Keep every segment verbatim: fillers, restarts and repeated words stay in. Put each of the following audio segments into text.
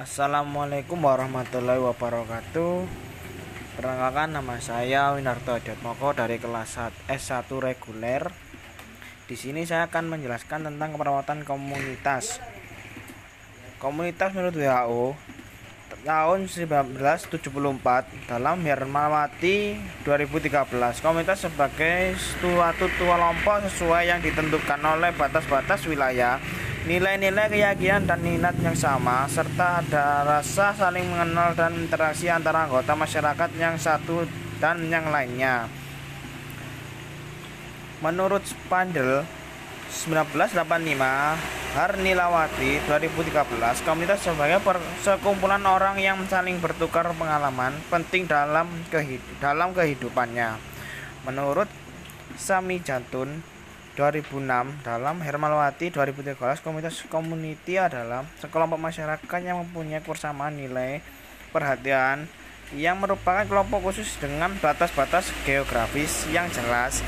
Assalamualaikum warahmatullahi wabarakatuh. Perkenalkan, nama saya Winarto Adyatmoko dari kelas S satu reguler. Di sini saya akan menjelaskan tentang keperawatan komunitas. Komunitas menurut W H O tahun seribu sembilan ratus tujuh puluh empat dalam Hermawati dua ribu tiga belas, komunitas sebagai suatu kelompok sesuai yang ditentukan oleh batas-batas wilayah, nilai-nilai, keyakinan, dan minat yang sama, serta ada rasa saling mengenal dan interaksi antara anggota masyarakat yang satu dan yang lainnya. Menurut Spandel seribu sembilan ratus delapan puluh lima, Harnilawati dua ribu tiga belas, komunitas sebagai persekumpulan orang yang saling bertukar pengalaman penting dalam kehidup- dalam kehidupannya. Menurut Sami Jantun dua ribu enam dalam Hermawati dua ribu tiga belas, komunitas community adalah sekelompok masyarakat yang mempunyai persamaan nilai perhatian yang merupakan kelompok khusus dengan batas-batas geografis yang jelas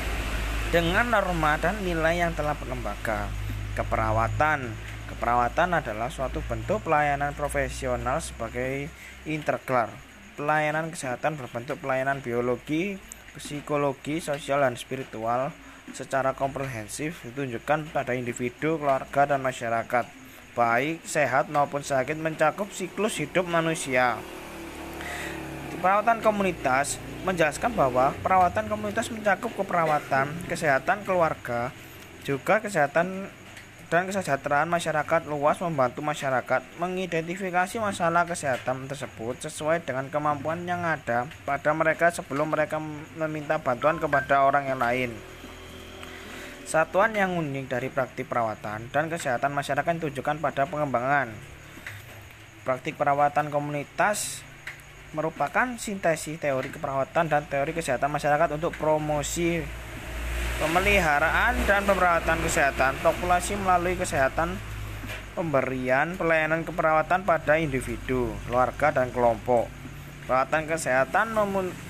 dengan norma dan nilai yang telah berlembaga. Keperawatan Keperawatan adalah suatu bentuk pelayanan profesional sebagai integral. Pelayanan kesehatan berbentuk pelayanan biologi, psikologi, sosial, dan spiritual secara komprehensif ditunjukkan pada individu, keluarga, dan masyarakat, baik sehat maupun sakit, mencakup siklus hidup manusia. Perawatan komunitas menjelaskan bahwa perawatan komunitas mencakup keperawatan, kesehatan keluarga, juga kesehatan dan kesejahteraan masyarakat luas, membantu masyarakat mengidentifikasi masalah kesehatan tersebut sesuai dengan kemampuan yang ada pada mereka sebelum mereka meminta bantuan kepada orang yang lain. Satuan yang unik dari praktik perawatan dan kesehatan masyarakat ditujukan pada pengembangan. Praktik perawatan komunitas merupakan sintesis teori keperawatan dan teori kesehatan masyarakat untuk promosi, pemeliharaan, dan pemerawatan kesehatan populasi melalui kesehatan, pemberian pelayanan keperawatan pada individu, keluarga, dan kelompok. Perawatan kesehatan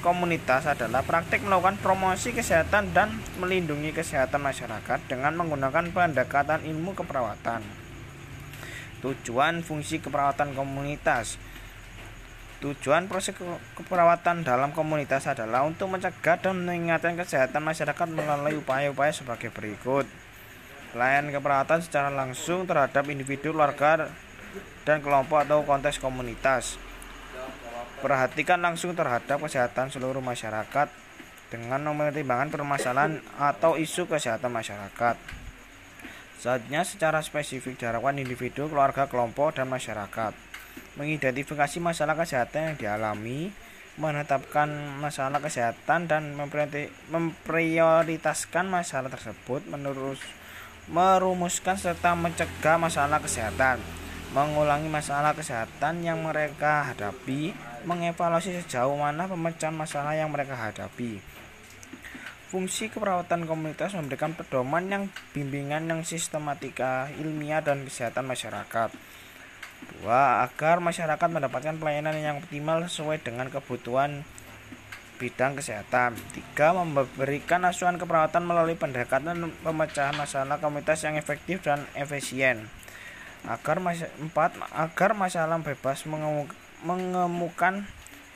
komunitas adalah praktik melakukan promosi kesehatan dan melindungi kesehatan masyarakat dengan menggunakan pendekatan ilmu keperawatan. Tujuan fungsi keperawatan komunitas. Tujuan proses keperawatan dalam komunitas adalah untuk mencegah dan meningkatkan kesehatan masyarakat melalui upaya-upaya sebagai berikut. Pelayanan keperawatan secara langsung terhadap individu, keluarga, dan kelompok atau konteks komunitas. Perhatikan langsung terhadap kesehatan seluruh masyarakat dengan mempertimbangkan permasalahan atau isu kesehatan masyarakat. Selanjutnya, secara spesifik diharapkan individu, keluarga, kelompok, dan masyarakat mengidentifikasi masalah kesehatan yang dialami, menetapkan masalah kesehatan, dan memprioritaskan masalah tersebut, menurus, merumuskan serta mencegah masalah kesehatan, mengulangi masalah kesehatan yang mereka hadapi, mengevaluasi sejauh mana pemecahan masalah yang mereka hadapi. Fungsi keperawatan komunitas memberikan pedoman yang bimbingan yang sistematika ilmiah dan kesehatan masyarakat. Dua, agar masyarakat mendapatkan pelayanan yang optimal sesuai dengan kebutuhan bidang kesehatan. Tiga, memberikan asuhan keperawatan melalui pendekatan pemecahan masalah komunitas yang efektif dan efisien. Agar mas- empat, agar masalah bebas mengemuk- mengemukan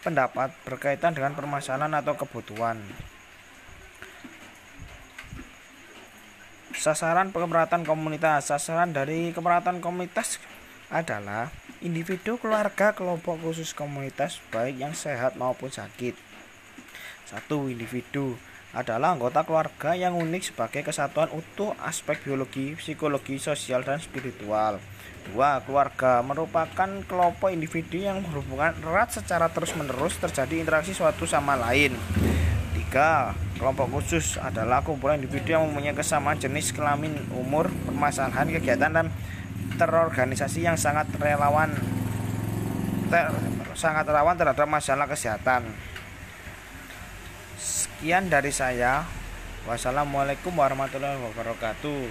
pendapat berkaitan dengan permasalahan atau kebutuhan. Sasaran keperawatan komunitas. Sasaran dari keperawatan komunitas adalah individu, keluarga, kelompok khusus komunitas, baik yang sehat maupun sakit. Satu, individu adalah anggota keluarga yang unik sebagai kesatuan utuh aspek biologi, psikologi, sosial, dan spiritual. Dua, keluarga merupakan kelompok individu yang berhubungan erat secara terus-menerus, terjadi interaksi suatu sama lain. Tiga, kelompok khusus adalah kumpulan individu yang mempunyai kesamaan jenis kelamin, umur, permasalahan, kegiatan, dan terorganisasi yang sangat relawan ter, sangat rawan terhadap masalah kesehatan. Sekian dari saya. Wassalamualaikum warahmatullahi wabarakatuh.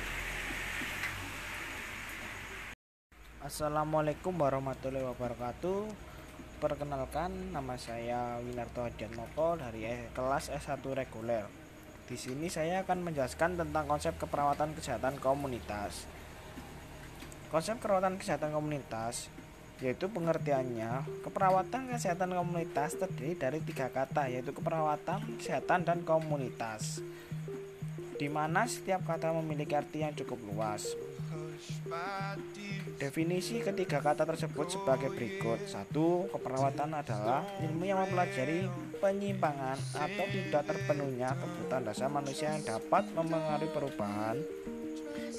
Assalamualaikum warahmatullahi wabarakatuh. Perkenalkan, nama saya Winarto Adyatmoko dari kelas S satu reguler. Di sini saya akan menjelaskan tentang konsep keperawatan kesehatan komunitas. Konsep keperawatan kesehatan komunitas yaitu pengertiannya. Keperawatan kesehatan komunitas terdiri dari tiga kata, yaitu keperawatan, kesehatan, dan komunitas, di mana setiap kata memiliki arti yang cukup luas. Definisi ketiga kata tersebut sebagai berikut. Satu, keperawatan adalah ilmu yang mempelajari penyimpangan atau tidak terpenuhnya kebutuhan dasar manusia yang dapat mempengaruhi perubahan,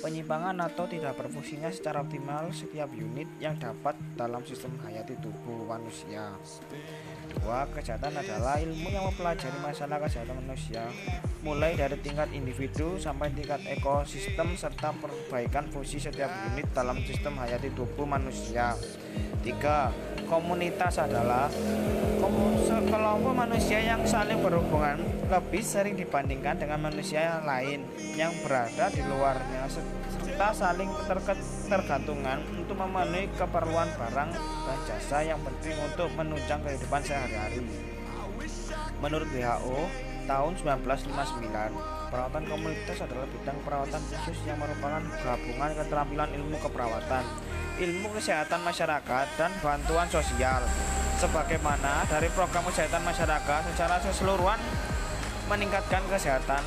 penyimpangan atau tidak berfungsinya secara optimal setiap unit yang dapat dalam sistem hayati tubuh manusia. Dua, kesehatan adalah ilmu yang mempelajari masalah kesehatan manusia, mulai dari tingkat individu sampai tingkat ekosistem serta perbaikan fungsi setiap unit dalam sistem hayati tubuh manusia. Tiga, komunitas adalah kelompok manusia yang saling berhubungan lebih sering dibandingkan dengan manusia yang lain yang berada di luarnya serta saling tergantungan untuk memenuhi keperluan barang dan jasa yang penting untuk menunjang kehidupan sehari-hari. Menurut W H O tahun sembilan belas lima puluh sembilan, perawatan komunitas adalah bidang perawatan khusus yang merupakan gabungan keterampilan ilmu keperawatan, ilmu kesehatan masyarakat, dan bantuan sosial, sebagaimana dari program kesehatan masyarakat secara keseluruhan meningkatkan kesehatan,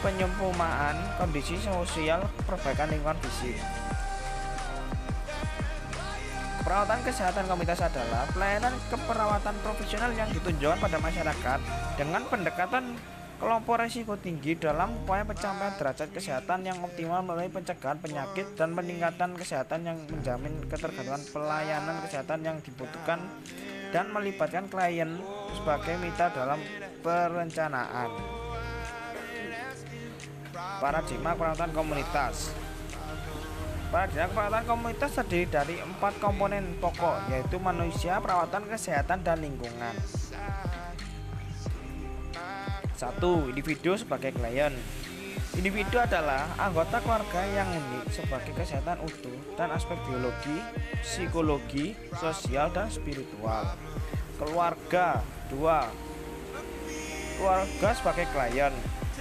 penyempurnaan kondisi sosial, perbaikan lingkungan fisik. Perawatan kesehatan komunitas adalah pelayanan keperawatan profesional yang ditunjukkan pada masyarakat dengan pendekatan kelompok risiko tinggi dalam upaya pencapaian derajat kesehatan yang optimal melalui pencegahan penyakit dan peningkatan kesehatan yang menjamin ketergantungan pelayanan kesehatan yang dibutuhkan dan melibatkan klien sebagai mitra dalam perencanaan. Paradigma perawatan komunitas. Paradigma perawatan komunitas terdiri dari empat komponen pokok, yaitu manusia, perawatan kesehatan, dan lingkungan. Satu, individu sebagai klien. Individu adalah anggota keluarga yang unik sebagai kesehatan utuh dan aspek biologi, psikologi, sosial, dan spiritual. Keluarga. Dua, keluarga sebagai klien.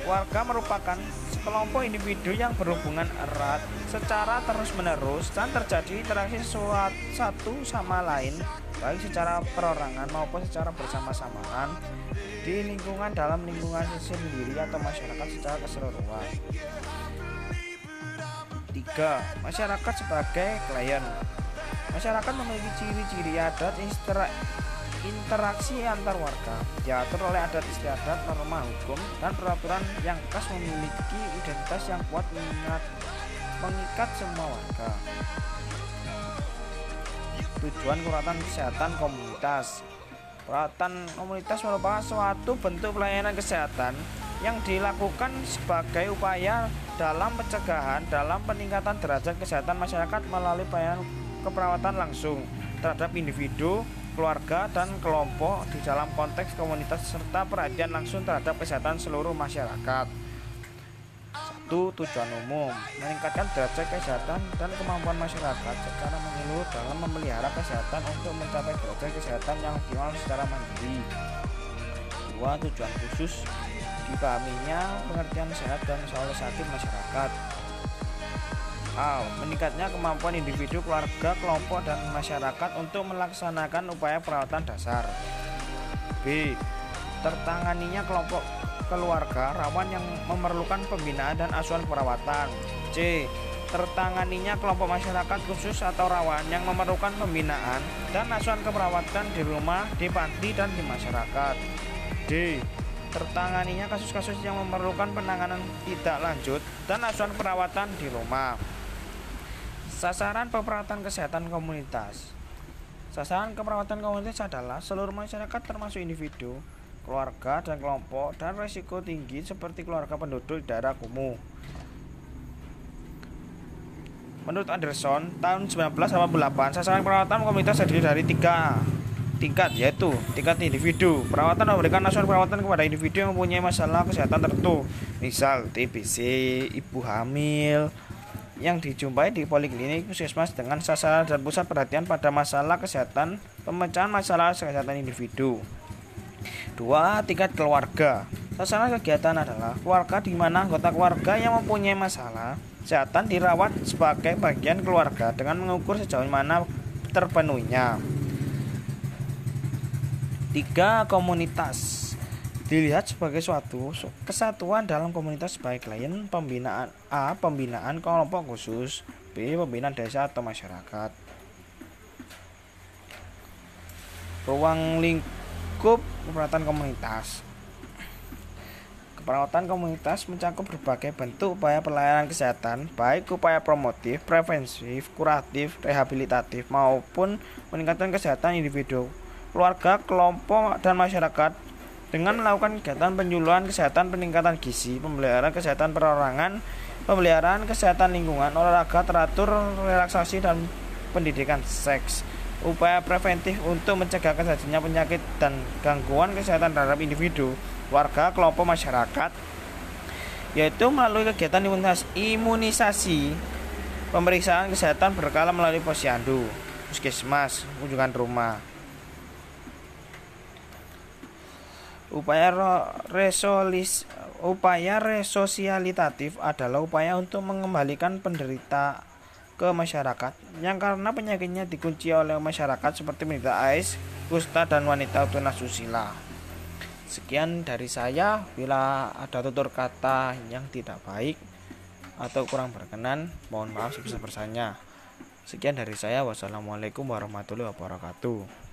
Keluarga merupakan sekelompok individu yang berhubungan erat secara terus-menerus dan terjadi interaksi satu sama lain, baik secara perorangan maupun secara bersama-samaan di lingkungan, dalam lingkungan sendiri atau masyarakat secara keseluruhan. Tiga, masyarakat sebagai klien. Masyarakat memiliki ciri-ciri adat inter- interaksi antar warga, diatur oleh adat istiadat, norma hukum, dan peraturan yang khas, memiliki identitas yang kuat mengingat, mengikat semua warga. Tujuan perawatan kesehatan komunitas. Perawatan komunitas merupakan suatu bentuk pelayanan kesehatan yang dilakukan sebagai upaya dalam pencegahan dalam peningkatan derajat kesehatan masyarakat melalui pelayanan keperawatan langsung terhadap individu, keluarga, dan kelompok di dalam konteks komunitas serta perhatian langsung terhadap kesehatan seluruh masyarakat. Satu, tujuan umum, meningkatkan derajat kesehatan dan kemampuan masyarakat secara menyeluruh dalam memelihara kesehatan untuk mencapai derajat kesehatan yang optimal secara mandiri. Dua, tujuan khusus, dipahaminya pengertian sehat dan soal sakit masyarakat. A, meningkatnya kemampuan individu, keluarga, kelompok, dan masyarakat untuk melaksanakan upaya perawatan dasar. B, tertanganinya kelompok keluarga rawan yang memerlukan pembinaan dan asuhan perawatan. C, tertanganinya kelompok masyarakat khusus atau rawan yang memerlukan pembinaan dan asuhan keperawatan di rumah, di panti, dan di masyarakat. D, tertanganinya kasus-kasus yang memerlukan penanganan tidak lanjut dan asuhan perawatan di rumah. Sasaran perawatan kesehatan komunitas. Sasaran keperawatan komunitas adalah seluruh masyarakat termasuk individu, keluarga, dan kelompok, dan risiko tinggi seperti keluarga penduduk di daerah kumuh. Menurut Anderson tahun sembilan belas delapan puluh delapan, sasaran perawatan komunitas terdiri dari tiga tingkat, yaitu tingkat individu. Perawatan memberikan asuhan perawatan kepada individu yang mempunyai masalah kesehatan tertentu, misal T B C, ibu hamil, yang dijumpai di poliklinik, puskesmas, dengan sasaran dan pusat perhatian pada masalah kesehatan, pemecahan masalah kesehatan individu. Dua, tingkat keluarga. Sasaran kegiatan adalah keluarga di mana anggota keluarga yang mempunyai masalah kesehatan dirawat sebagai bagian keluarga dengan mengukur sejauh mana terpenuhnya. Tiga, komunitas dilihat sebagai suatu kesatuan dalam komunitas baik lain pembinaan A. Pembinaan kelompok khusus, B. Pembinaan desa atau masyarakat. Ruang lingkup keperawatan komunitas. Keperawatan komunitas mencakup berbagai bentuk upaya pelayanan kesehatan, baik upaya promotif, preventif, kuratif, rehabilitatif, maupun meningkatkan kesehatan individu, keluarga, kelompok, dan masyarakat dengan melakukan kegiatan penyuluhan kesehatan, peningkatan gizi, pemeliharaan kesehatan perorangan, pemeliharaan kesehatan lingkungan, olahraga teratur, relaksasi, dan pendidikan seks. Upaya preventif untuk mencegah terjadinya penyakit dan gangguan kesehatan terhadap individu, warga, kelompok, masyarakat, yaitu melalui kegiatan imunisasi, pemeriksaan kesehatan berkala melalui posyandu, puskesmas, kunjungan rumah. Upaya resolis, upaya resosialitatif adalah upaya untuk mengembalikan penderita ke masyarakat yang karena penyakitnya dikunci oleh masyarakat, seperti penderita AIDS, kusta, dan wanita tunasusila. Sekian dari saya. Bila ada tutur kata yang tidak baik atau kurang berkenan, mohon maaf sebesar-besarnya. Sekian dari saya. Wassalamualaikum warahmatullahi wabarakatuh.